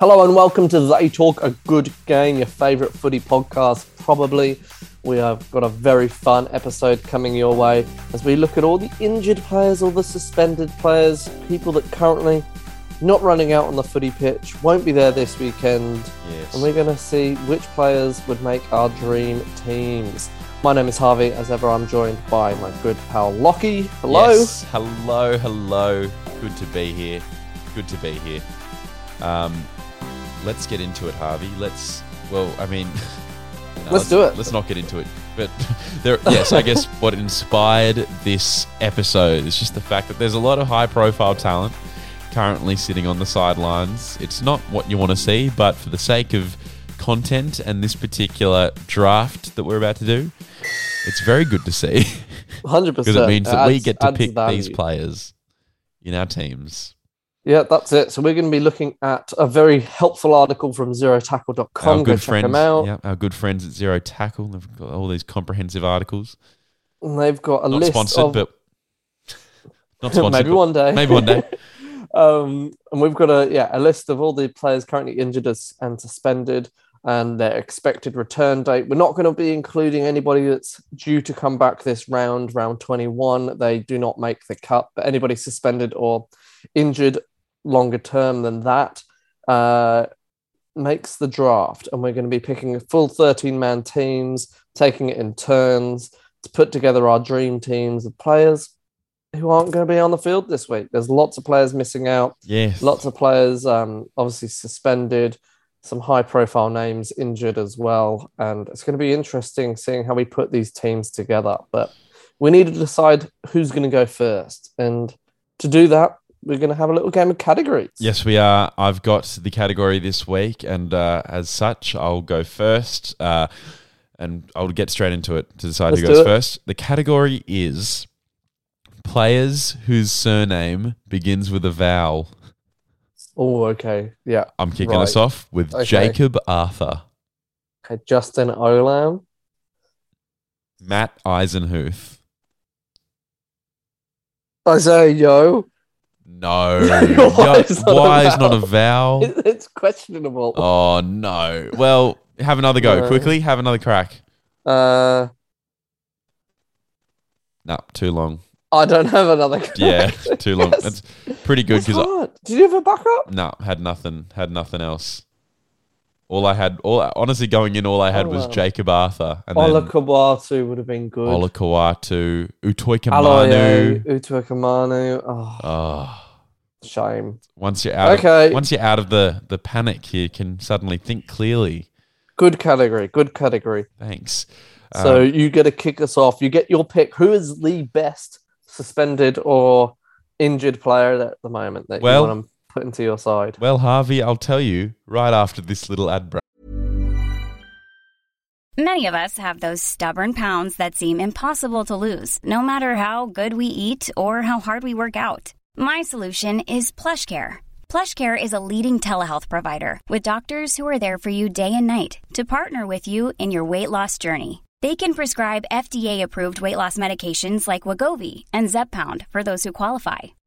Hello and welcome to They Talk, a Good Game, your favourite footy podcast probably. We have got a very fun episode coming your way as we look at all the injured players, all the suspended players, people that currently not running out on the footy pitch, won't be there this weekend. Yes. And we're going to see which players would make our dream teams. My name is Harvey. As ever, I'm joined by my good pal Lockie. Hello. Yes. Hello. Good to be here. Let's get into it, Harvey. Let's do it. Let's not get into it. But yes, I guess what inspired this episode is just the fact that there's a lot of high-profile talent currently sitting on the sidelines. It's not what you want to see, but for the sake of content and this particular draft that we're about to do, it's very good to see. 100%. Because it means that we get to pick these players in our teams. Yeah, that's it. So we're going to be looking at a very helpful article from zerotackle.com. Go check them out. Yeah, our good friends at Zero Tackle. They've got all these comprehensive articles. And they've got a list of... Not sponsored, Maybe one day. And we've got a list of all the players currently injured and suspended and their expected return date. We're not going to be including anybody that's due to come back this round 21. They do not make the cut. But anybody suspended or injured longer term than that makes the draft, and we're going to be picking a full 13-man teams, taking it in turns to put together our dream teams of players who aren't going to be on the field this week. There's lots of players missing out. Yes. Lots of players obviously suspended, some high-profile names injured as well, and it's going to be interesting seeing how we put these teams together. But we need to decide who's going to go first, and to do that, we're going to have a little game of categories. Yes, we are. I've got the category this week, and as such, I'll go first, and I'll get straight into it to decide who goes first. The category is players whose surname begins with a vowel. Oh, okay. Yeah. I'm kicking us off with Jacob Arthur. Okay, Justin Olam. Matt Eisenhuth. Isaiah Yo. No. Why is not a vowel? It's questionable. Oh, no. Well, have another go. Quickly, have another crack. No, too long. I don't have another crack. Yeah, too long. That's pretty good. Did you have a backup? No, had nothing else. Honestly, going in, all I had was Jacob Arthur. And Olakau'atu would have been good. Olakau'atu, Utoikamanu. Oh. Shame. Once you're out of the panic, you can suddenly think clearly. Good category. Thanks. So you get to kick us off. You get your pick. Who is the best suspended or injured player at the moment that you want to put into your side? Well, Harvey, I'll tell you right after this little ad break. Many of us have those stubborn pounds that seem impossible to lose, no matter how good we eat or how hard we work out. My solution is PlushCare. PlushCare is a leading telehealth provider with doctors who are there for you day and night to partner with you in your weight loss journey. They can prescribe FDA-approved weight loss medications like Wegovy and Zepbound for those who qualify.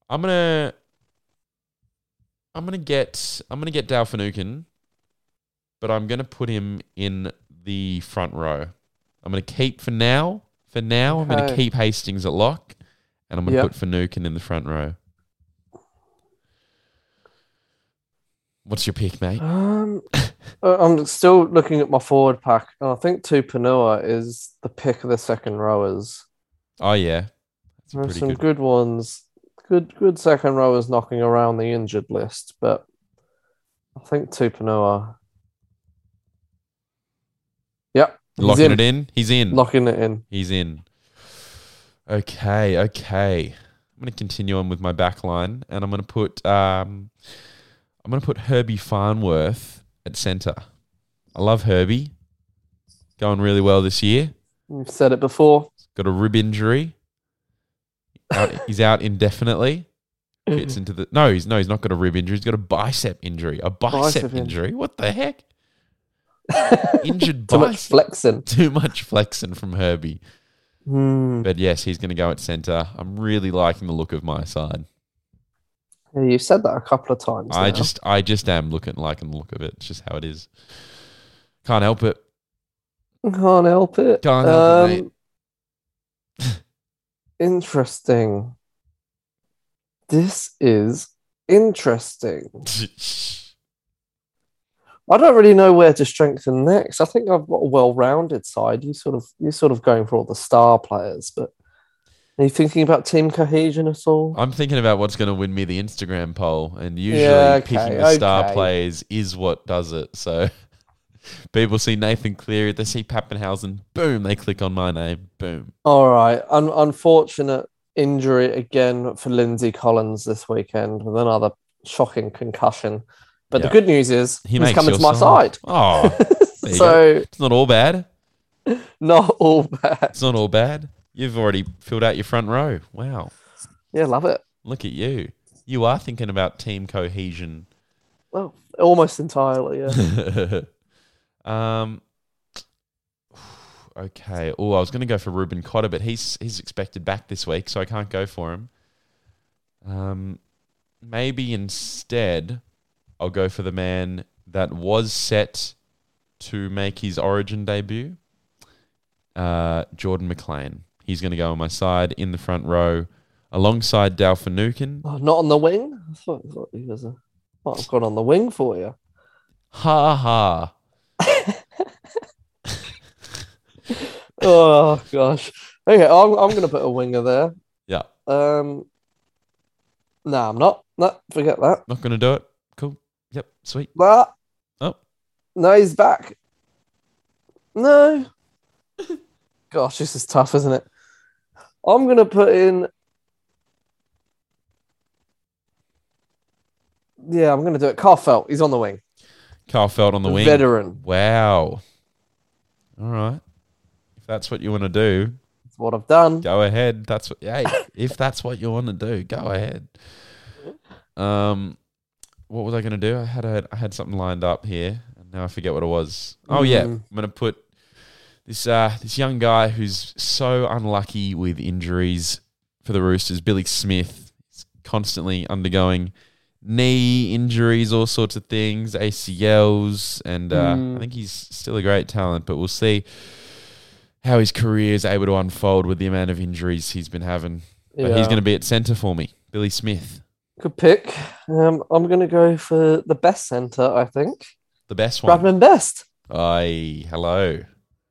I'm gonna get Dale Finucane, but I'm gonna put him in the front row. I'm gonna keep for now. For now, okay. I'm gonna keep Hastings at lock, and I'm gonna put Finucane in the front row. What's your pick, mate? I'm still looking at my forward pack, and I think Tupanua is the pick of the second rowers. Oh, yeah. There's some good ones. Good second rowers knocking around the injured list, but I think Tupanua. Yep. He's in. Okay. I'm going to continue on with my back line, and I'm going to put... I'm going to put Herbie Farnworth at centre. I love Herbie. Going really well this year. We've said it before. He's got a rib injury. He's out indefinitely. Fits into the... No, he's not got a rib injury. He's got a bicep injury. A bicep injury? What the heck? Injured bicep. Too much flexing from Herbie. But yes, he's going to go at centre. I'm really liking the look of my side. You've said that a couple of times. I just am liking the look of it. It's just how it is. Can't help it. Can't help it, mate. Interesting. This is interesting. I don't really know where to strengthen next. I think I've got a well-rounded side. You're sort of going for all the star players, but. Are you thinking about team cohesion at all? I'm thinking about what's going to win me the Instagram poll, and usually picking the star players is what does it. So people see Nathan Cleary, they see Papenhuyzen, boom, they click on my name, boom. All right. Unfortunate injury again for Lindsay Collins this weekend with another shocking concussion. But the good news is he's coming to my side. Oh, so it's not all bad. You've already filled out your front row. Wow. Yeah, love it. Look at you. You are thinking about team cohesion. Well, almost entirely, yeah. Okay. Oh, I was going to go for Ruben Cotter, but he's expected back this week, so I can't go for him. Maybe instead I'll go for the man that was set to make his Origin debut, Jordan McLean. He's going to go on my side in the front row alongside Dale Finucane. Oh, not on the wing? I thought he was might have gone on the wing for you. Ha ha. Oh, gosh. Okay, I'm going to put a winger there. Yeah. No, I'm not. No, forget that. Not going to do it. Cool. Yep, sweet. But, oh. No, he's back. No. Gosh, this is tough, isn't it? I'm going to put in... Yeah, I'm going to do it. Carfelt, he's on the wing. Carfelt on the wing. Veteran. Wow. All right. If that's what you want to do... That's what I've done. Go ahead. If that's what you want to do, go ahead. What was I going to do? I had something lined up here, and now I forget what it was. Oh, yeah. I'm going to put... This young guy who's so unlucky with injuries for the Roosters, Billy Smith, is constantly undergoing knee injuries, all sorts of things, ACLs, and I think he's still a great talent, but we'll see how his career is able to unfold with the amount of injuries he's been having. But he's going to be at centre for me, Billy Smith. Good pick. I'm going to go for the best centre, I think. The best one. Bradman Best. Aye, hello.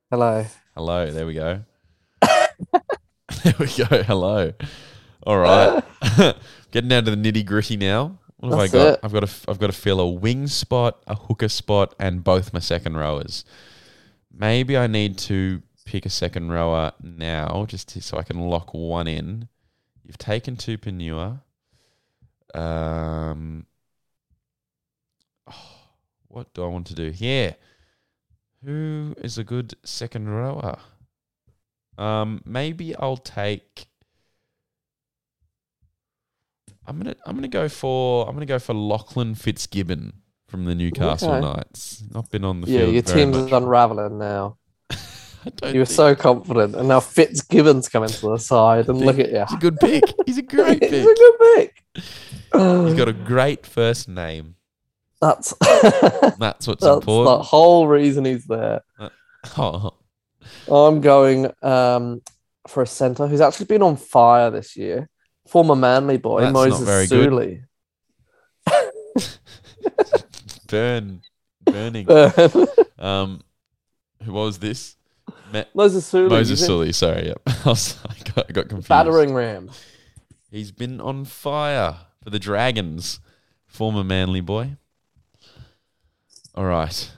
Hello. There we go. Hello. All right. Getting down to the nitty gritty now. What have I got? It. I've got to fill a wing spot, a hooker spot, and both my second rowers. Maybe I need to pick a second rower now, just so I can lock one in. You've taken Tupanua. What do I want to do here? Who is a good second rower? Maybe I'll take. I'm gonna go for Lachlan Fitzgibbon from the Newcastle Knights. Not been on the field. Yeah, your team's unraveling now. You were so confident, and now Fitzgibbon's coming to the side, and look at you. He's a good pick. He's a great pick. He's a good pick. He's got a great first name. That's what's important. The whole reason he's there. I'm going for a centre who's actually been on fire this year. Former Manly boy, that's Moses Suli. Burning. Who was this? Moses Suli. Sorry. Yep. I got confused. Battering ram. He's been on fire for the Dragons. Former Manly boy. All right.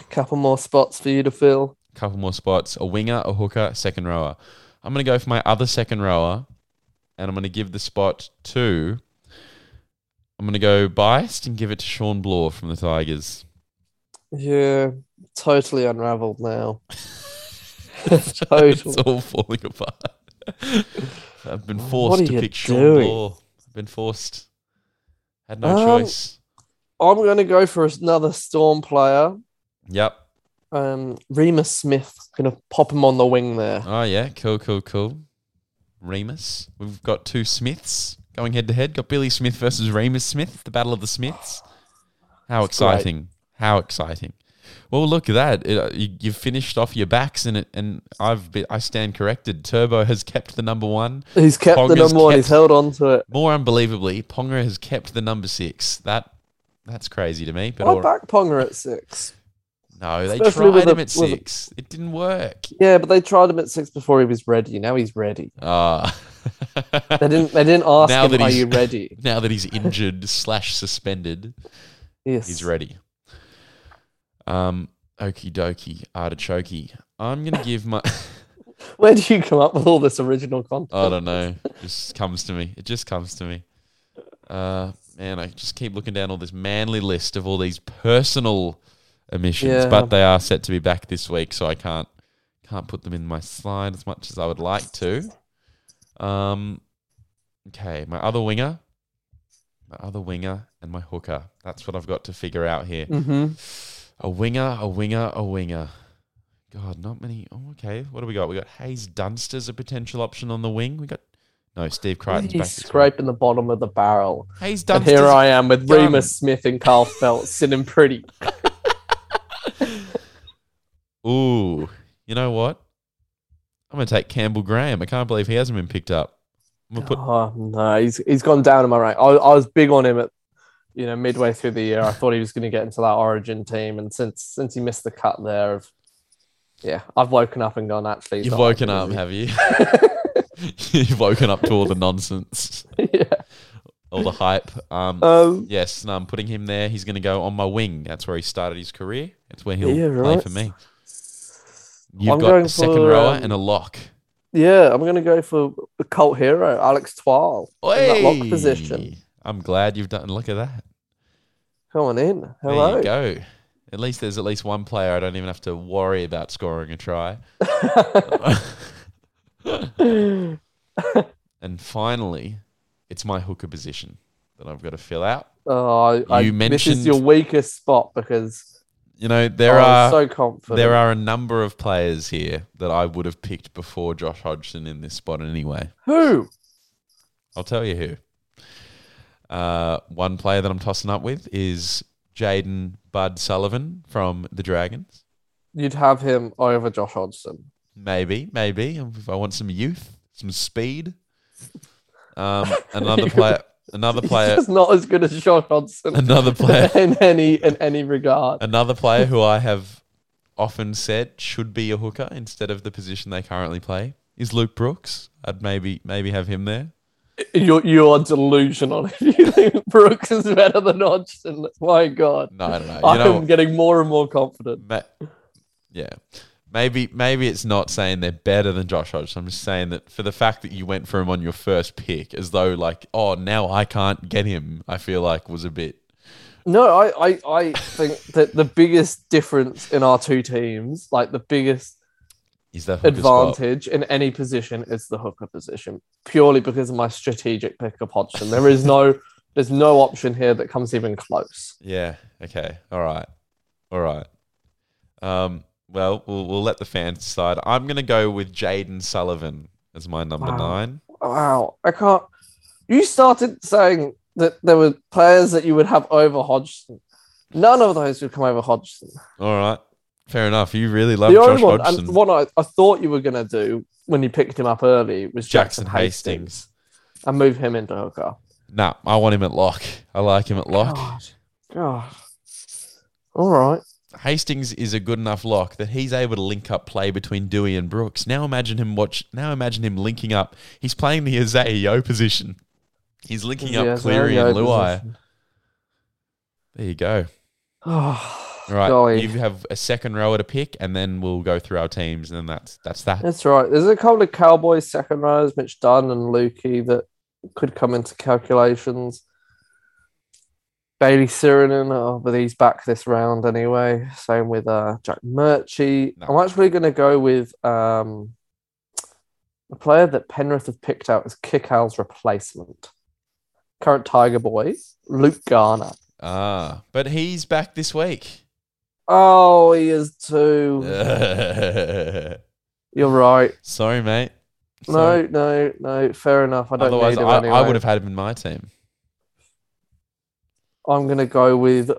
A couple more spots for you to fill. A couple more spots. A winger, a hooker, second rower. I'm going to go for my other second rower. And I'm going to give the spot to... I'm going to go biased and give it to Shawn Blore from the Tigers. Yeah, totally unravelled now. Totally. It's all falling apart. I've been forced to pick Shawn Blore. I've been forced. Had no choice. I'm going to go for another Storm player. Yep. Reimis Smith. Going to pop him on the wing there. Oh, yeah. Cool. Reimis. We've got two Smiths going head to head. Got Billy Smith versus Reimis Smith, the Battle of the Smiths. How That's exciting! Great. How exciting! Well, look at that. You finished off your backs, and I stand corrected. Turbo has kept the number one. He's kept Ponga's the number one. He's held on to it. More unbelievably, Ponga has kept the number six. That's crazy to me. But I back Ponga at six. No, they tried him at six. It didn't work. Yeah, but they tried him at six before he was ready. Now he's ready. They didn't ask him, are you ready? Now that he's injured / suspended, yes, he's ready. Okie dokie, artichokey. I'm going to give my... Where do you come up with all this original content? I don't know. It just comes to me. Man, I just keep looking down all this Manly list of all these personal... omissions, yeah. But they are set to be back this week, so I can't put them in my slide as much as I would like to. Okay, my other winger, and my hooker. That's what I've got to figure out here. Mm-hmm. A winger. God, not many. Oh, okay. What do we got? We got Hayes Dunster's a potential option on the wing. Steve Crichton's back. He's scraping the bottom of the barrel. Hayes Dunster's. And here I am with Reimis Smith and Carfelt sitting pretty. Ooh, you know what? I'm going to take Campbell Graham. I can't believe he hasn't been picked up. No, he's gone down in my rank. I was big on him at midway through the year. I thought he was going to get into that Origin team, and since he missed the cut there, I've woken up and gone, actually. You've woken up, have you? You've woken up to all the nonsense. Yeah. All the hype. Yes, no, I'm putting him there. He's going to go on my wing. That's where he started his career. That's where he'll play for me. I'm got a second rower and a lock. Yeah, I'm going to go for the cult hero, Alex Twal, in that lock position. I'm glad you've done. Look at that. Come on in. Hello. There you go. There's at least one player I don't even have to worry about scoring a try. And finally, it's my hooker position that I've got to fill out. Oh, this is your weakest spot because there are so confident. There are a number of players here that I would have picked before Josh Hodgson in this spot anyway. Who? I'll tell you who. One player that I'm tossing up with is Jaden Bud Sullivan from the Dragons. You'd have him over Josh Hodgson. Maybe if I want some youth, some speed. Another player. He's not as good as Shawn Hodgson. Another player in any regard. Another player who I have often said should be a hooker instead of the position they currently play is Luke Brooks. I'd maybe have him there. You're delusional if you think Brooks is better than Hodgson. My God. No. I'm getting more and more confident. Yeah. Maybe it's not saying they're better than Josh Hodgson. I'm just saying that for the fact that you went for him on your first pick, as though like, oh, now I can't get him, I feel like was a bit... No, I think that the biggest difference in our two teams, like the biggest advantage in any position is the hooker position, purely because of my strategic pick of Hodgson. There's no option here that comes even close. Yeah. Okay. All right. Well, we'll let the fans decide. I'm going to go with Jaden Sullivan as my number nine. Wow. I can't... You started saying that there were players that you would have over Hodgson. None of those would come over Hodgson. All right. Fair enough. You really love Josh Hodgson. And what I thought you were going to do when you picked him up early was Jackson Hastings. And move him into hooker. Nah, I want him at lock. I like him at lock. God. All right. Hastings is a good enough lock that he's able to link up play between Dewey and Brooks. Now imagine him linking up. He's playing the Azeo position. He's linking up Cleary and Luai. Position. There you go. All right, golly. You have a second rower to pick, and then we'll go through our teams, and then that's that. That's right. There's a couple of Cowboys second rowers, Mitch Dunn and Lukey, that could come into calculations. Bailey Sirenen, but he's back this round anyway. Same with Jack Murchie. No. I'm actually going to go with a player that Penrith have picked out as Kickal's replacement. Current Tiger boy, Luke Garner. Ah, but he's back this week. Oh, he is too. You're right. Sorry, mate. Sorry. No. Fair enough. I don't Otherwise, need him anyway. I would have had him in my team. I'm going to go with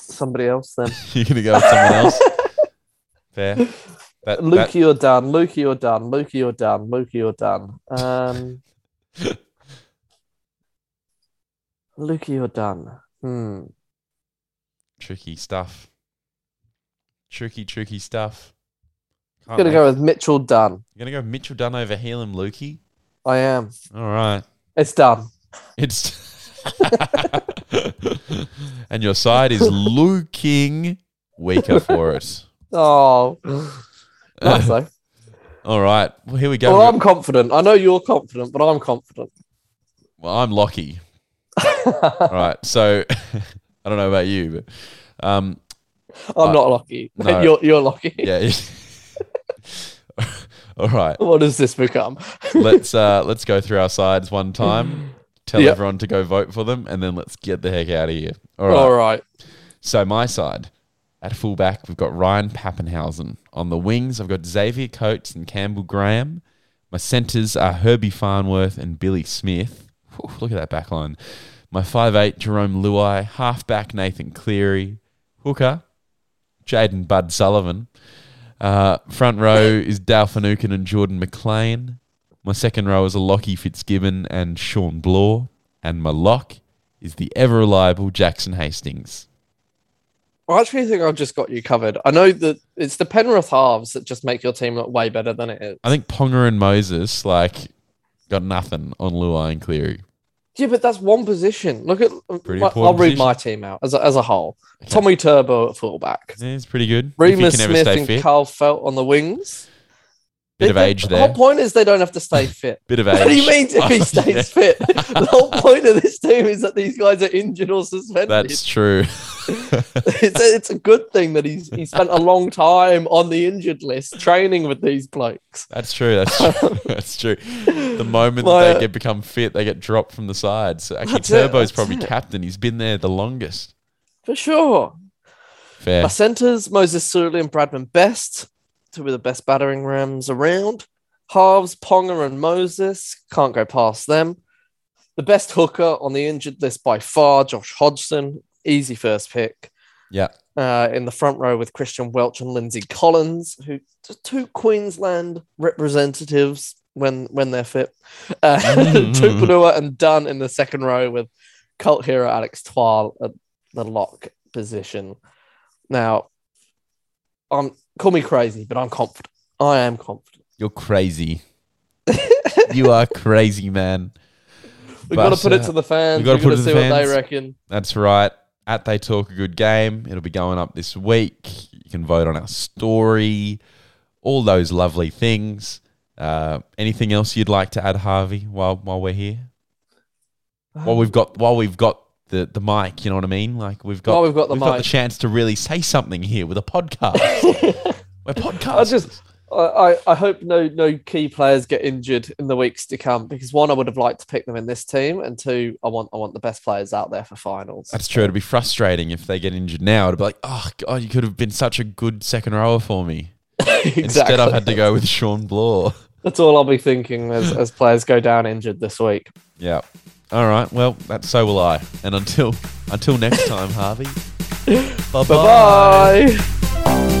somebody else then. You're going to go with someone else? Fair. Lukey, you're done. Lukey, you're done. Tricky stuff. Tricky stuff. I'm going to go with Mitchell Dunn. You're going to go Mitchell Dunn over Helam Lukey? I am. All right. It's done. And your side is looking weaker for it. Oh, not so. All right. Well, here we go. Well, I'm confident. I know you're confident, but I'm confident. Well, I'm lucky. All right. So I don't know about you, but I'm not lucky. No. You're lucky. Yeah. All right. What does this become? Let's go through our sides one time. Tell everyone to go vote for them, and then let's get the heck out of here. All right. So my side, at fullback, we've got Ryan Papenhuyzen. On the wings, I've got Xavier Coates and Campbell Graham. My centres are Herbie Farnworth and Billy Smith. Ooh, look at that back line. My 5'8", Jerome Luai. Halfback, Nathan Cleary. Hooker, Jaden Bud Sullivan. Front row is Dale Finucane and Jordan McLean. My second row is Olakau'atu Fitzgibbon and Shawn Blore. And my lock is the ever-reliable Jackson Hastings. I actually think I've just got you covered. I know that it's the Penrith halves that just make your team look way better than it is. I think Ponga and Moses, got nothing on Luai and Cleary. Yeah, but that's one position. Look at... I'll read my team out as a whole. Okay. Tommy Turbo at fullback. Yeah, it's pretty good. Reimis Smith and Carfelt on the wings. The whole point is they don't have to stay fit. Bit of age. What do you mean if he stays fit? The whole point of this team is that these guys are injured or suspended. That's true. It's a good thing that he spent a long time on the injured list training with these blokes. That's true. The moment that they become fit, they get dropped from the side. So actually, Turbo's probably captain. He's been there the longest. For sure. Fair. Our centres, Moses Suli and Bradman Best. Who were the best battering rams around. Halves, Ponga and Moses. Can't go past them. The best hooker on the injured list by far, Josh Hodgson. Easy first pick. Yeah. In the front row with Christian Welch and Lindsay Collins, who two Queensland representatives when they're fit. Tupanua and Dunn in the second row with cult hero Alex Twal at the lock position. Now, call me crazy, but I'm confident. I am confident. You're crazy. You are crazy, man. We've got to put it to the fans. We've got to see what they reckon. That's right. At They Talk a Good Game. It'll be going up this week. You can vote on our story. All those lovely things. Anything else you'd like to add, Harvey, while we're here? While we've got the mic, you know what I mean? Like we've got the chance to really say something here with a podcast. We're podcasters. I hope no key players get injured in the weeks to come, because one, I would have liked to pick them in this team, and two, I want the best players out there for finals. That's true. It'd be frustrating if they get injured now. It'd be like, oh God, you could have been such a good second rower for me. Exactly. Instead, I've had to go with Shawn Blore. That's all I'll be thinking as players go down injured this week. Yeah. All right. Well, so will I. And until next time, Harvey. Bye-bye. Bye-bye.